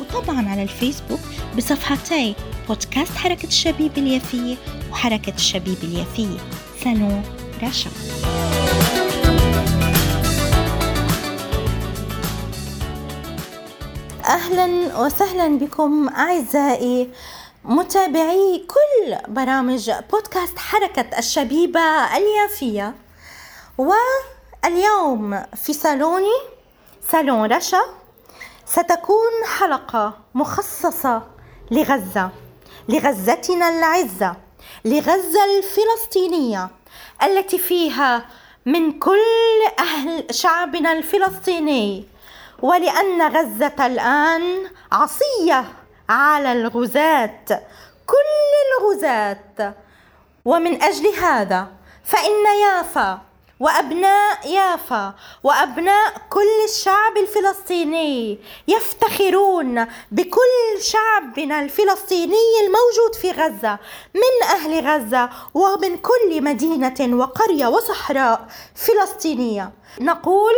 وطبعا على الفيسبوك بصفحتي بودكاست حركة الشبيبة اليافية وحركة الشبيبة اليافية سالون رشا. أهلا وسهلا بكم أعزائي متابعي كل برامج بودكاست حركة الشبيبة اليافية، واليوم في سالوني سالون رشا ستكون حلقة مخصصة لغزة، لغزتنا العزة، لغزة الفلسطينية التي فيها من كل أهل شعبنا الفلسطيني، ولأن غزة الآن عصية على الغزاة، كل الغزاة. ومن أجل هذا فإن يافا وأبناء يافا وأبناء كل الشعب الفلسطيني يفتخرون بكل شعبنا الفلسطيني الموجود في غزة، من أهل غزة ومن كل مدينة وقرية وصحراء فلسطينية. نقول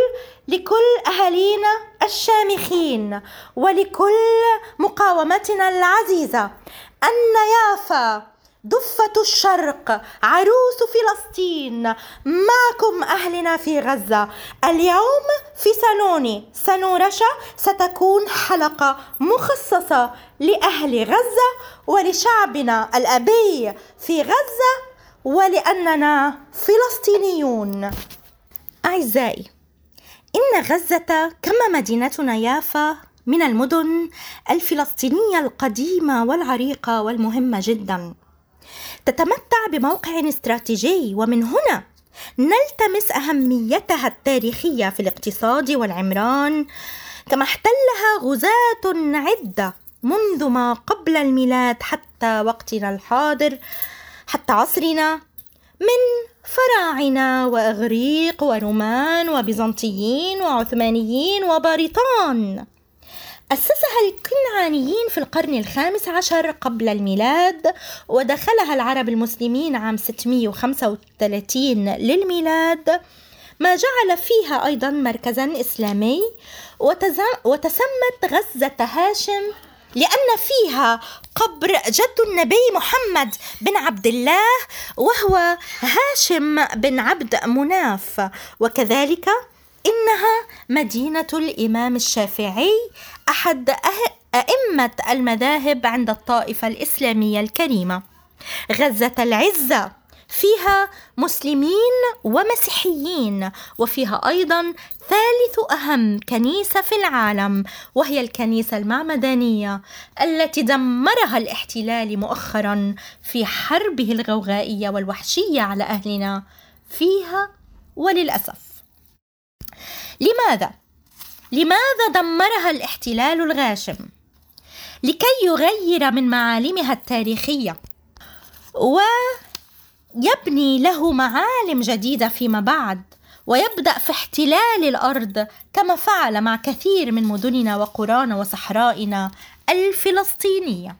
لكل أهالينا الشامخين ولكل مقاومتنا العزيزة أن يافا ضفة الشرق، عروس فلسطين، معكم أهلنا في غزة. اليوم في سالون رشا ستكون حلقة مخصصة لأهل غزة ولشعبنا الأبي في غزة، ولأننا فلسطينيون. أعزائي، إن غزة كما مدينتنا يافا من المدن الفلسطينية القديمة والعريقة والمهمة جداً، تتمتع بموقع استراتيجي، ومن هنا نلتمس أهميتها التاريخية في الاقتصاد والعمران، كما احتلها غزاة عدة منذ ما قبل الميلاد حتى وقتنا الحاضر، حتى عصرنا، من فراعنة وإغريق ورومان وبيزنطيين وعثمانيين وبريطان. أسسها الكنعانيين في القرن 15 قبل الميلاد، ودخلها العرب المسلمين عام 635 للميلاد، ما جعل فيها أيضا مركزا إسلامي، وتسمت غزة هاشم لأن فيها قبر جد النبي محمد بن عبد الله، وهو هاشم بن عبد مناف. وكذلك إنها مدينة الإمام الشافعي، أحد أئمة المذاهب عند الطائفة الإسلامية الكريمة. غزة العزة فيها مسلمين ومسيحيين، وفيها أيضا ثالث أهم كنيسة في العالم، وهي الكنيسة المعمدانية التي دمرها الاحتلال مؤخرا في حربه الغوغائية والوحشية على أهلنا فيها، وللأسف. لماذا دمرها الاحتلال الغاشم؟ لكي يغير من معالمها التاريخية ويبني له معالم جديدة فيما بعد، ويبدأ في احتلال الأرض كما فعل مع كثير من مدننا وقرانا وصحرائنا الفلسطينية.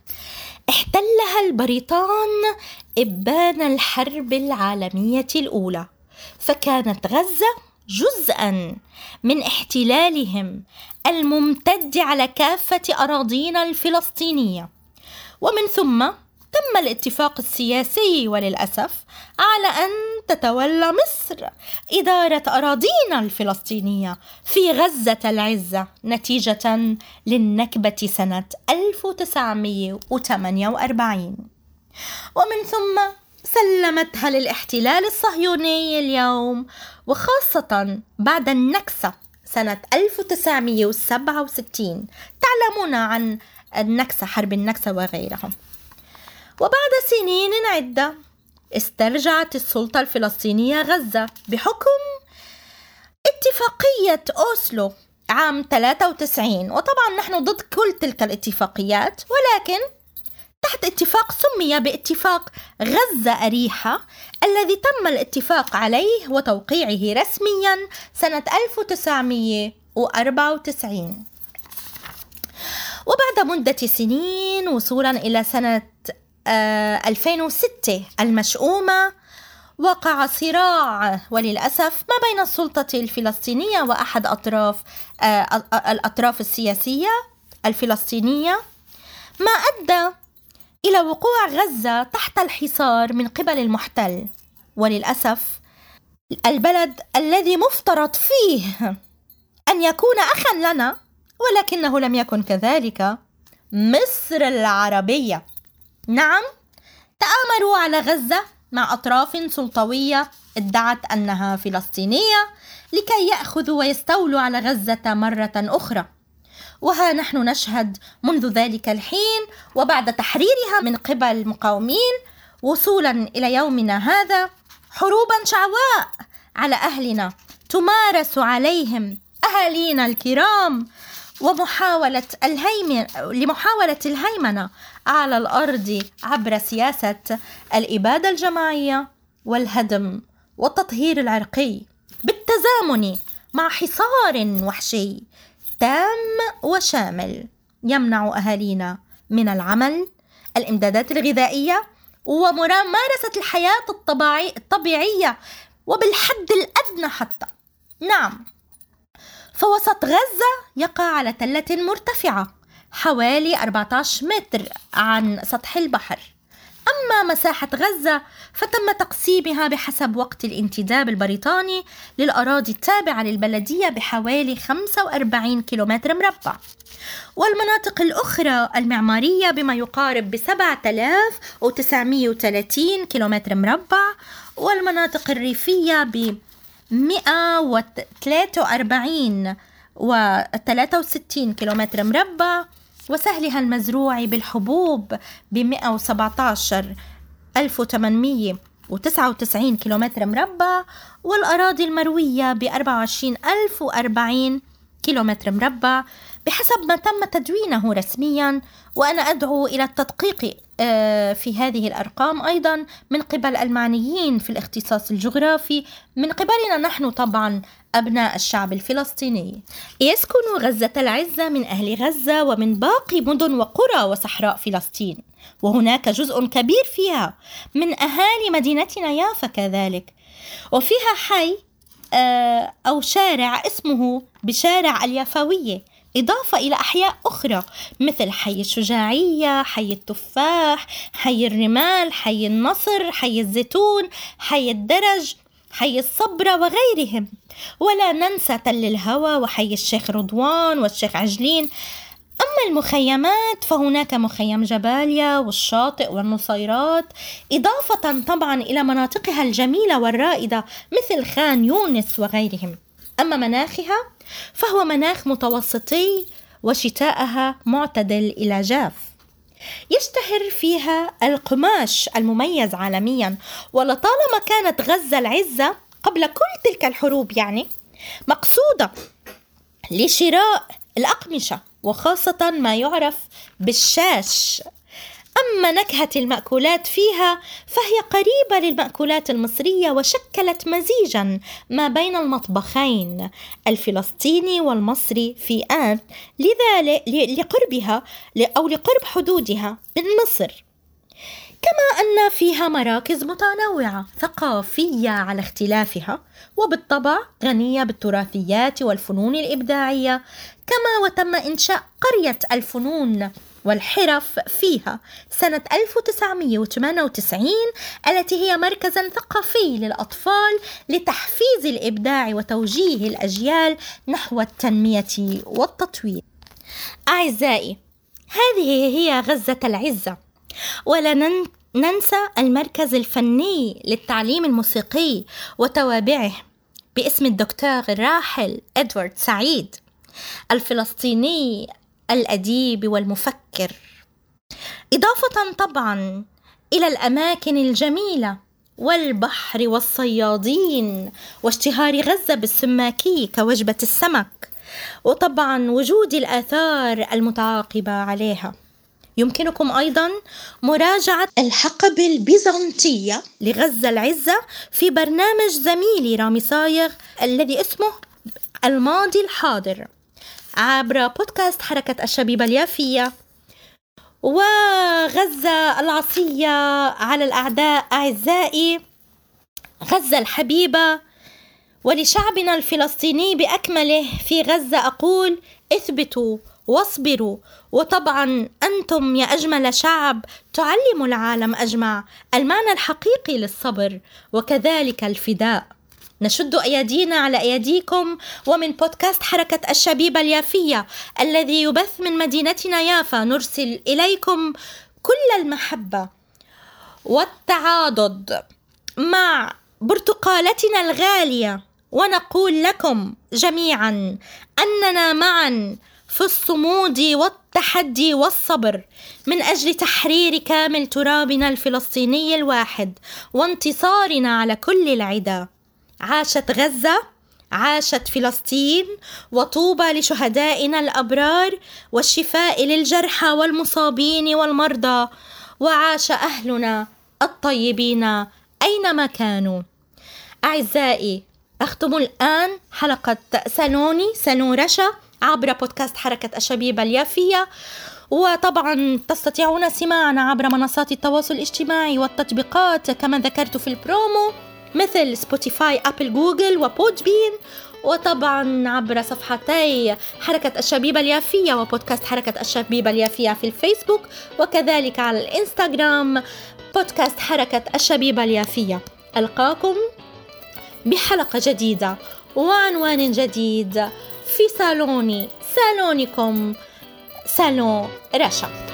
احتلها البريطان إبان الحرب العالمية الأولى، فكانت غزة جزءاً من احتلالهم الممتد على كافة أراضينا الفلسطينية، ومن ثم تم الاتفاق السياسي، وللأسف، على أن تتولى مصر إدارة أراضينا الفلسطينية في غزة العزة نتيجة للنكبة سنة 1948، ومن ثم سلمتها للاحتلال الصهيوني اليوم، وخاصة بعد النكسة سنة 1967. تعلمون عن النكسة، حرب النكسة وغيرها. وبعد سنين عدة استرجعت السلطة الفلسطينية غزة بحكم اتفاقية أوسلو عام 93، وطبعا نحن ضد كل تلك الاتفاقيات، ولكن تحت اتفاق سمي باتفاق غزة أريحة الذي تم الاتفاق عليه وتوقيعه رسميا سنة 1994. وبعد مدة سنين وصولا إلى سنة 2006 المشؤومة، وقع صراع وللأسف ما بين السلطة الفلسطينية وأحد الأطراف السياسية الفلسطينية، ما أدى إلى وقوع غزة تحت الحصار من قبل المحتل، وللأسف البلد الذي مفترض فيه أن يكون أخا لنا ولكنه لم يكن كذلك، مصر العربية. نعم، تآمروا على غزة مع أطراف سلطوية ادعت أنها فلسطينية لكي يأخذوا ويستولوا على غزة مرة أخرى، وها نحن نشهد منذ ذلك الحين وبعد تحريرها من قبل المقاومين وصولا إلى يومنا هذا حروبا شعواء على أهلنا تمارس عليهم أهالينا الكرام، ومحاولة الهيمنة على الأرض عبر سياسة الإبادة الجماعية والهدم والتطهير العرقي، بالتزامن مع حصار وحشي تام وشامل يمنع أهالينا من العمل، الإمدادات الغذائية، وممارسة الحياة الطبيعية وبالحد الأدنى حتى. نعم، فوسط غزة يقع على تلة مرتفعة حوالي 14 متر عن سطح البحر. أما مساحة غزة فتم تقسيمها بحسب وقت الانتداب البريطاني للأراضي التابعة للبلدية بحوالي 45 كيلومتر مربع، والمناطق الأخرى المعمارية بما يقارب ب 7930 كيلومتر مربع، والمناطق الريفية ب 143 و63 كيلومتر مربع، وسهلها المزروع بالحبوب ب 117899 كيلومتر مربع، والأراضي المروية ب 24040 كيلومتر مربع بحسب ما تم تدوينه رسميا. وأنا أدعو إلى التدقيق في هذه الأرقام أيضا من قبل المعنيين في الاختصاص الجغرافي من قبلنا نحن طبعا أبناء الشعب الفلسطيني. يسكن غزة العزة من أهل غزة ومن باقي مدن وقرى وصحراء فلسطين، وهناك جزء كبير فيها من أهالي مدينتنا يافا كذلك، وفيها حي أو شارع اسمه بشارع اليافوية، إضافة إلى أحياء أخرى مثل حي الشجاعية، حي التفاح، حي الرمال، حي النصر، حي الزيتون، حي الدرج، حي الصبرة وغيرهم، ولا ننسى تل الهوى وحي الشيخ رضوان والشيخ عجلين. أما المخيمات فهناك مخيم جباليا والشاطئ والنصيرات، إضافة طبعا إلى مناطقها الجميلة والرائدة مثل خان يونس وغيرهم. أما مناخها فهو مناخ متوسطي وشتاءها معتدل إلى جاف. يشتهر فيها القماش المميز عالميا، ولطالما كانت غزة العزة قبل كل تلك الحروب يعني مقصودة لشراء الأقمشة وخاصة ما يعرف بالشاش. أما نكهة المأكولات فيها فهي قريبة للمأكولات المصرية، وشكلت مزيجا ما بين المطبخين الفلسطيني والمصري في آن، لذلك لقربها أو لقرب حدودها من مصر، كما أن فيها مراكز متنوعة ثقافية على اختلافها، وبالطبع غنية بالتراثيات والفنون الإبداعية، كما وتم إنشاء قرية الفنون والحرف فيها سنة 1998 التي هي مركزا ثقافي للأطفال لتحفيز الإبداع وتوجيه الأجيال نحو التنمية والتطوير. أعزائي، هذه هي غزة العزة. ولا ننسى المركز الفني للتعليم الموسيقي وتوابعه باسم الدكتور الراحل إدوارد سعيد الفلسطيني الأديب والمفكر، إضافة طبعا إلى الأماكن الجميلة والبحر والصيادين واشتهار غزة بالسماكي كوجبة السمك، وطبعا وجود الآثار المتعاقبة عليها. يمكنكم أيضا مراجعة الحقبة البيزنطية لغزة العزة في برنامج زميلي رامي صايغ الذي اسمه الماضي الحاضر عبر بودكاست حركة الشبيبة اليافية. وغزة العصية على الأعداء أعزائي، غزة الحبيبة، ولشعبنا الفلسطيني بأكمله في غزة أقول اثبتوا واصبروا، وطبعا أنتم يا أجمل شعب تعلموا العالم أجمع المعنى الحقيقي للصبر وكذلك الفداء. نشد أيدينا على أيديكم. ومن بودكاست حركة الشبيبة اليافية الذي يبث من مدينتنا يافا نرسل إليكم كل المحبة والتعاضد مع برتقالتنا الغالية، ونقول لكم جميعا أننا معا في الصمود والتحدي والصبر من أجل تحرير كامل ترابنا الفلسطيني الواحد وانتصارنا على كل العدا. عاشت غزة، عاشت فلسطين، وطوبى لشهدائنا الأبرار والشفاء للجرحى والمصابين والمرضى، وعاش أهلنا الطيبين أينما كانوا. أعزائي، أختم الآن حلقة سالون رشا عبر بودكاست حركة الشبيبة اليافية، وطبعا تستطيعون سماعنا عبر منصات التواصل الاجتماعي والتطبيقات كما ذكرت في البرومو مثل سبوتيفاي، أبل، جوجل وبودبين، وطبعا عبر صفحتي حركة الشبيبة اليافية وبودكاست حركة الشبيبة اليافية في الفيسبوك، وكذلك على الإنستغرام بودكاست حركة الشبيبة اليافية. ألقاكم بحلقة جديدة وعنوان جديد في سالونكم، سالون رشا.